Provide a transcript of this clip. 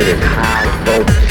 to the cosmos.